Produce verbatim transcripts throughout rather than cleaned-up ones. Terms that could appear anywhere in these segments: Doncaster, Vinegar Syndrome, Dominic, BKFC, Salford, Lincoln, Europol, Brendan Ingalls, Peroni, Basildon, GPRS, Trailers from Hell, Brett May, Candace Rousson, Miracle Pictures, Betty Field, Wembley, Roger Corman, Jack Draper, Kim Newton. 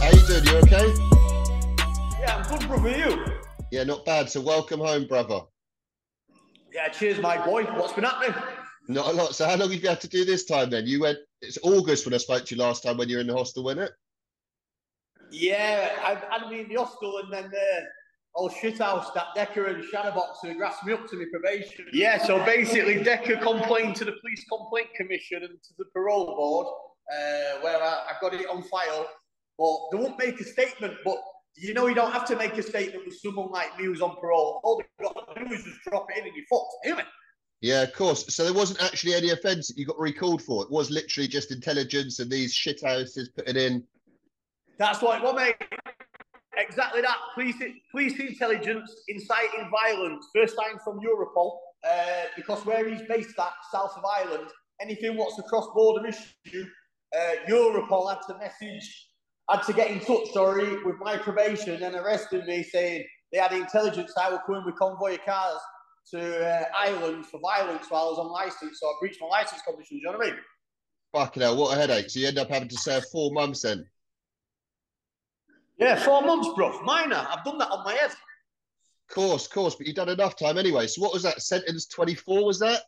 how you doing? You okay? Yeah, I'm good, brother. You? Yeah, not bad. So welcome home, brother. Yeah, cheers, my boy. What's been happening? Not a lot. So how long have you had to do this time then? You went, it's August when I spoke to you last time when you were in the hostel, wasn't it? Yeah, I had me in the hostel and then uh, old shithouse, that Decker and Shadowboxer who grassed me up to my probation. Yeah, so basically Decker complained to the Police Complaint Commission and to the Parole Board, uh, where I, I got it on file. Well, they won't make a statement, but you know you don't have to make a statement with someone like me who's on parole. All they've got to do is just drop it in and you're fucked, isn't it? Yeah, of course. So there wasn't actually any offence that you got recalled for. It was literally just intelligence and these shithouses putting in. That's what it was, mate. Exactly that. Police, police intelligence, inciting violence. First time from Europol, uh, because where he's based at, south of Ireland, anything what's a cross-border issue, uh, Europol had to message, had to get in touch, sorry, with my probation and arrested me, saying they had intelligence I would come in with convoy of cars to uh, Ireland for violence while I was on licence, so I breached my licence conditions, you know what I mean? Fucking hell, what a headache. So you end up having to serve four months then? Yeah, four months, bruv. Minor. I've done that on my head. Of course, of course, but you've done enough time anyway. So what was that, sentence twenty-four, was that?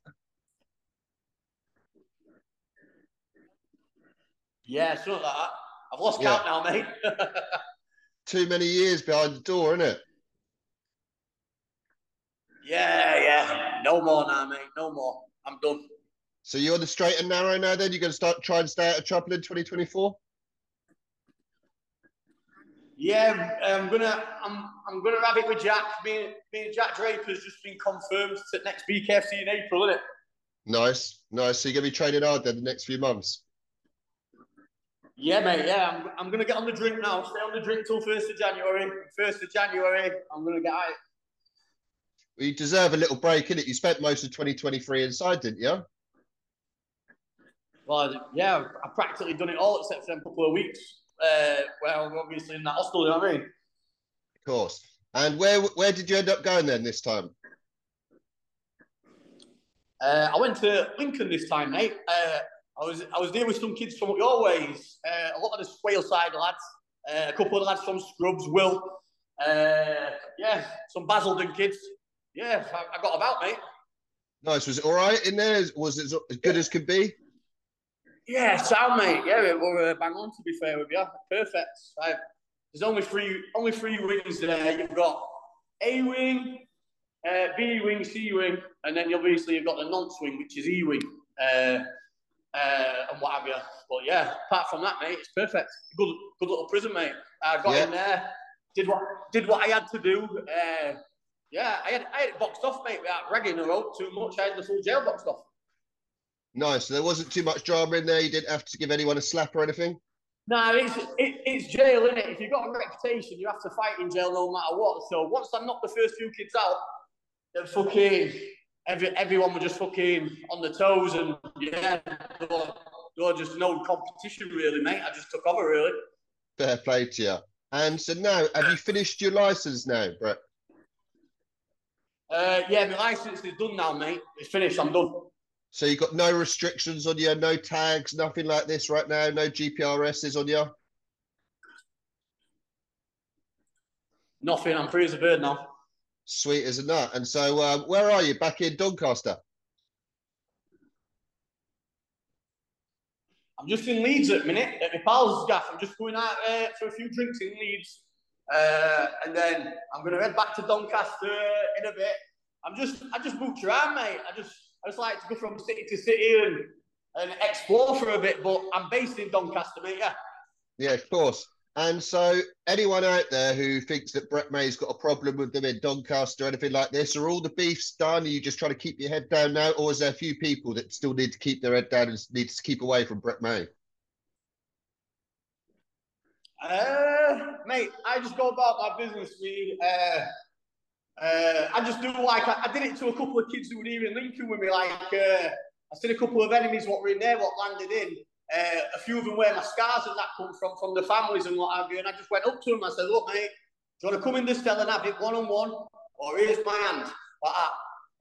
Yeah, something like that. I've lost yeah. count now, mate. Too many years behind the door, innit? Yeah, yeah. No more now, mate. No more. I'm done. So you're on the straight and narrow now then? You're going to start trying to stay out of trouble in twenty twenty-four? Yeah, I'm gonna, I'm, I'm gonna have it with Jack. Me, me and Jack Draper's just been confirmed to next B K F C in April, isn't it? Nice, nice. So you're gonna be training hard then the next few months. Yeah, mate. Yeah, I'm, I'm gonna get on the drink now. Stay on the drink till first of January. First of January, I'm gonna get out. Well, you deserve a little break, innit? You spent most of twenty twenty-three inside, didn't you? Well, yeah, I've practically done it all except for a couple of weeks. Uh, well, obviously in that hostel, you know what I mean? Of course. And where where did you end up going then this time? Uh, I went to Lincoln this time, mate. Uh, I was I was there with some kids from your ways. Uh, a lot of the Swale side lads, uh, a couple of lads from Scrubs, Will. Uh, yeah, some Basildon kids. Yeah, I, I got about, mate. Nice. Was it all right in there? Was it as good as could be? Yeah, sound, mate. Yeah, it were uh, bang on, to be fair with you. Perfect. Right. There's only three only three wings there. You've got A-wing, uh, B-wing, C-wing, and then obviously you've got the nonce wing, which is E-wing, uh, uh, and what have you. But yeah, apart from that, mate, it's perfect. Good good little prison, mate. I got yeah. in there, did what did what I had to do. Uh, yeah, I had, I had it boxed off, mate, without ragging the road too much. I had the full jail boxed off. Nice. So there wasn't too much drama in there. You didn't have to give anyone a slap or anything. No, it's it, it's jail, isn't it? If you've got a reputation, you have to fight in jail no matter what. So once I knocked the first few kids out, then fucking every everyone was just fucking on the toes, and yeah, there was, there was just no competition really, mate. I just took over really. Fair play to you. And so now, have you finished your license now, Brett? Uh, yeah, my license is done now, mate. It's finished. I'm done. So you've got no restrictions on you, no tags, nothing like this right now, no G P R Ss on you? Nothing, I'm free as a bird now. Sweet as a nut. And so um, where are you? Back in Doncaster? I'm just in Leeds at the minute, at my pal's gaff. I'm just going out uh, for a few drinks in Leeds. Uh, and then I'm going to head back to Doncaster in a bit. I'm just, I just booked around, mate. I just... I just like to go from city to city and, and explore for a bit, but I'm based in Doncaster, mate, yeah. Yeah, of course. And so anyone out there who thinks that Brett May's got a problem with them in Doncaster or anything like this, are all the beefs done? Are you just trying to keep your head down now? Or is there a few people that still need to keep their head down and need to keep away from Brett May? Uh, mate, I just go about my business, really. Uh, Uh, I just do like, I, I did it to a couple of kids who were here in Lincoln with me, like, uh, I seen a couple of enemies what were in there, what landed in, uh, a few of them where my scars and that come from, from the families and what have you, and I just went up to them, I said, look mate, do you want to come in this cell and have it one-on-one, or here's my hand, like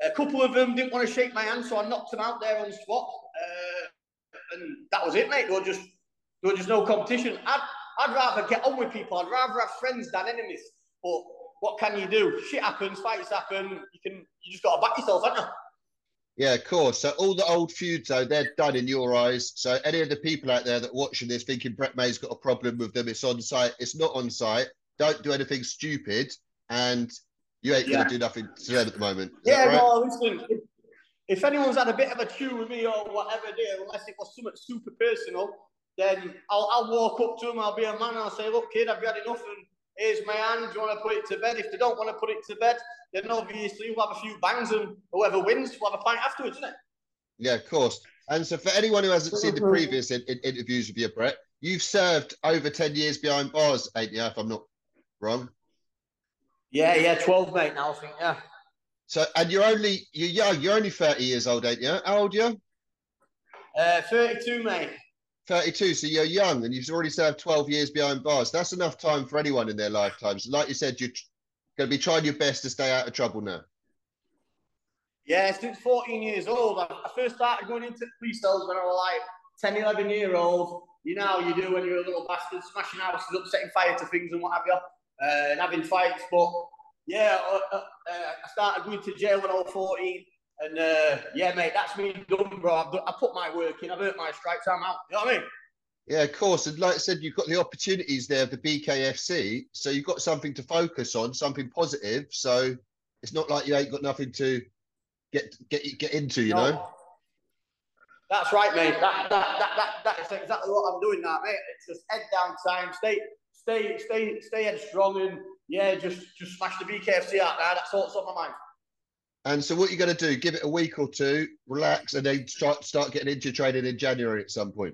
that. A couple of them didn't want to shake my hand, so I knocked them out there on the spot, uh, and that was it mate, there was just, there was just no competition. I, I'd rather get on with people. I'd rather have friends than enemies. But what can you do? Shit happens, fights happen. You can, you just got to back yourself, haven't you? Yeah, of course. So all the old feuds, though, they're done in your eyes. So any of the people out there that are watching this thinking Brett May's got a problem with them, it's on site, it's not on site. Don't do anything stupid, and you ain't yeah. going to do nothing to them at the moment. Is yeah, right? no, listen, if, if anyone's had a bit of a chew with me or whatever, dear, unless it was something super personal, then I'll, I'll walk up to them, I'll be a man, and I'll say, look, kid, I've had enough, and here's my hand, do you want to put it to bed? If they don't want to put it to bed, then obviously we'll have a few bangs and whoever wins will have a pint afterwards, isn't it? Yeah, of course. And so for anyone who hasn't seen the previous in, in interviews with you, Brett, you've served over ten years behind bars, ain't you, if I'm not wrong? Yeah, yeah, twelve, mate, now I think, yeah. So, and you're only, you're young, you're only thirty years old, ain't you? How old are you? Uh, thirty-two, mate. thirty-two, so you're young and you've already served twelve years behind bars. That's enough time for anyone in their lifetimes. Like you said, you're going to be trying your best to stay out of trouble now. Yeah, since fourteen years old, I first started going into police cells when I was like ten, eleven year old. You know how you do when you're a little bastard, smashing houses, upsetting fire to things and what have you, uh, and having fights. But yeah, uh, uh, I started going to jail when I was fourteen. And, uh, yeah, mate, that's me done, bro. I've done, I put my work in. I've earned my stripes. I'm out. You know what I mean? Yeah, of course. And like I said, you've got the opportunities there of the B K F C. So you've got something to focus on, something positive. So it's not like you ain't got nothing to get get get into, you no. know? That's right, mate. That, that, that, that, that is exactly what I'm doing now, mate. It's just head down time. Stay stay, stay, stay headstrong and, yeah, just, just smash the B K F C out now. That's all that's on my mind. And so what you're going to do, give it a week or two, relax, and then start, start getting into training in January at some point.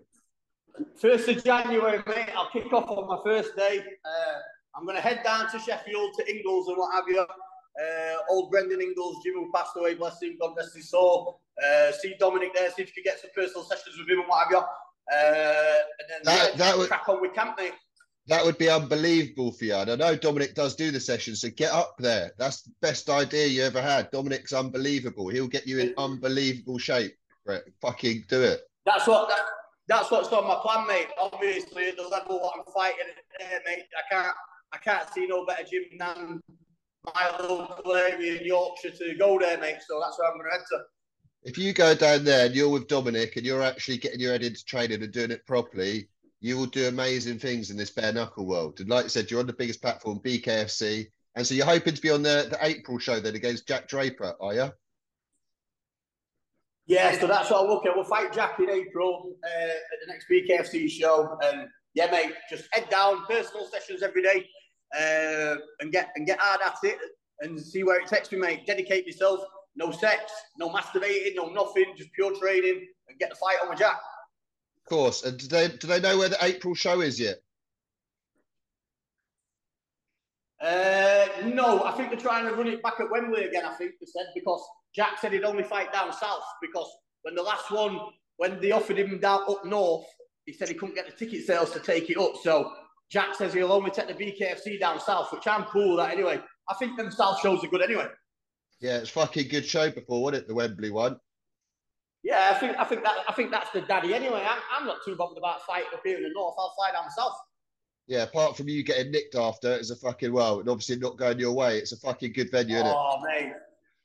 first of January, mate, I'll kick off on my first day. Uh, I'm going to head down to Sheffield, to Ingalls and what have you. Uh, old Brendan Ingalls, Jim, who passed away, bless him, God rest his soul. Uh, see Dominic there, see if you could get some personal sessions with him and what have you. Uh, and then that, yeah, that would, crack on with camp, mate. That would be unbelievable for you. And I know Dominic does do the session, so get up there. That's the best idea you ever had. Dominic's unbelievable. He'll get you in unbelievable shape, Brett. Fucking do it. That's what that, that's what's on my plan, mate. Obviously, at the level what I'm fighting there, mate, I can't I can't see no better gym than my local area in Yorkshire to go there, mate. So that's where I'm gonna enter. If you go down there and you're with Dominic and you're actually getting your head into training and doing it properly, you will do amazing things in this bare-knuckle world. And like I said, you're on the biggest platform, B K F C. And so you're hoping to be on the, the April show then against Jack Draper, are you? Yeah, so that's what I'm looking at. We'll fight Jack in April uh, at the next B K F C show. And yeah, mate, just head down, personal sessions every day uh, and get and get hard at it and see where it takes me, mate. Dedicate yourself. No sex, no masturbating, no nothing, just pure training and get the fight on with Jack. Course. And do they, do they know where the April show is yet? Uh, no, I think they're trying to run it back at Wembley again, I think they said, because Jack said he'd only fight down south, because when the last one, when they offered him down up north, he said he couldn't get the ticket sales to take it up, so Jack says he'll only take the B K F C down south, which I'm cool with that anyway. I think them south shows are good anyway. Yeah, it's fucking good show before, wasn't it, the Wembley one? Yeah, I think I think that I think that's the daddy anyway. I'm, I'm not too bothered about fighting up here in the north. I'll fly down south. Yeah, apart from you getting nicked after, it's a fucking well, and obviously not going your way. It's a fucking good venue, isn't it? Oh mate,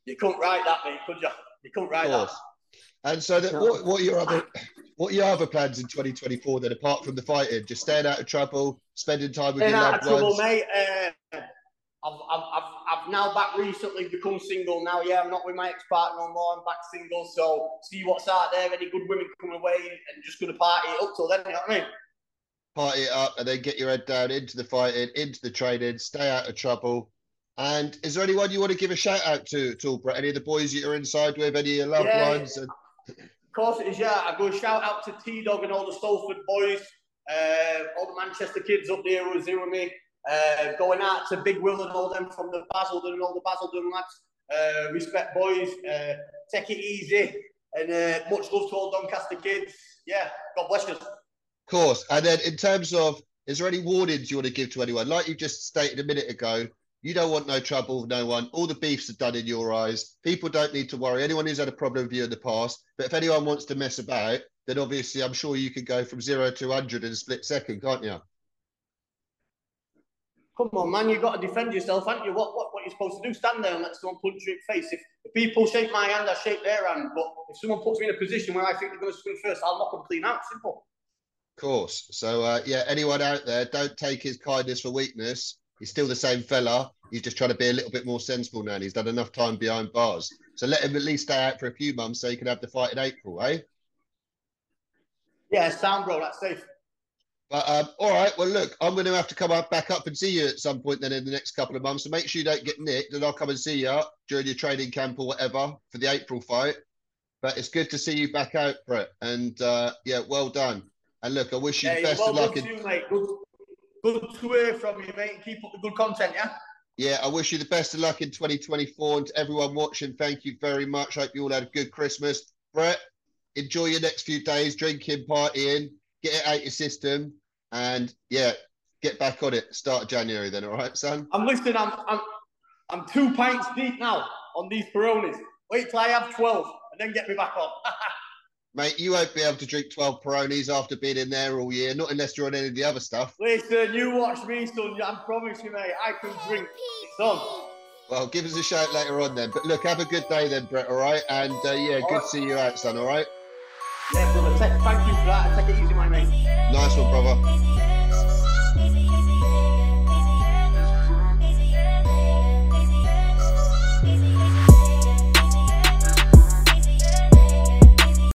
you couldn't write that, mate, could you? You couldn't write that. And so, that, what what are your other what are your other plans in twenty twenty-four then, apart from the fighting? Just staying out of trouble, spending time with staying your loved ones. Staying out of trouble, mate. Uh, I've, I've, I've, I've now back recently become single now, yeah, I'm not with my ex-partner no more, I'm back single, so see what's out there, any good women coming away and just going to party it up till then, you know what I mean? Party it up and then get your head down into the fighting, into the training, stay out of trouble. And is there anyone you want to give a shout out to at all, Brett? Any of the boys you're inside with, any of your loved yeah, ones? And... Of course it is, yeah, I go shout out to T-Dog and all the Salford boys, uh, all the Manchester kids up there who are here with me. Uh, going out to Big Will and all them from the Basildon and all the Basildon lads. Uh, respect, boys. Uh, take it easy. And uh, much love to all Doncaster kids. Yeah, God bless you. Of course. And then in terms of, is there any warnings you want to give to anyone? Like you just stated a minute ago, you don't want no trouble with no one. All the beefs are done in your eyes. People don't need to worry. Anyone who's had a problem with you in the past. But if anyone wants to mess about, then obviously I'm sure you can go from zero to one hundred in a split second, can't you? Come on, man, you've got to defend yourself, haven't you? What, what, what you're supposed to do? Stand there and let someone punch you in the face. If, if people shake my hand, I shake their hand. But if someone puts me in a position where I think they're going to swing first, I'll knock them clean out. Simple. Of course. So, uh, yeah, anyone out there, don't take his kindness for weakness. He's still the same fella. He's just trying to be a little bit more sensible now. And he's done enough time behind bars. So let him at least stay out for a few months so he can have the fight in April, eh? Yeah, sound, bro. That's safe. But, um, all right, well, look, I'm going to have to come up, back up and see you at some point then in the next couple of months. So make sure you don't get nicked, and I'll come and see you during your training camp or whatever for the April fight. But it's good to see you back out, Brett. And, uh, yeah, well done. And, look, I wish you yeah, the best well of luck. Good, in... you, mate. Good, good to hear from you, mate. Keep up the good content, yeah? Yeah, I wish you the best of luck in twenty twenty-four. And to everyone watching, thank you very much. Hope you all had a good Christmas. Brett, enjoy your next few days, drinking, partying. Get it out your system, and yeah, get back on it. Start January then, all right, son? I'm listening. I'm I'm I'm two pints deep now on these Peronis. Wait till I have twelve, and then get me back on. Mate, you won't be able to drink twelve Peronis after being in there all year. Not unless you're on any of the other stuff. Listen, you watch me, son. I promise you, mate. I can drink. It's on. Well, give us a shout later on then. But look, have a good day then, Brett. All right, and uh, yeah, all good right. to see you out, son. All right. Yeah, brother. Take, thank you for that. Take it easy, my mate. Nice one, brother.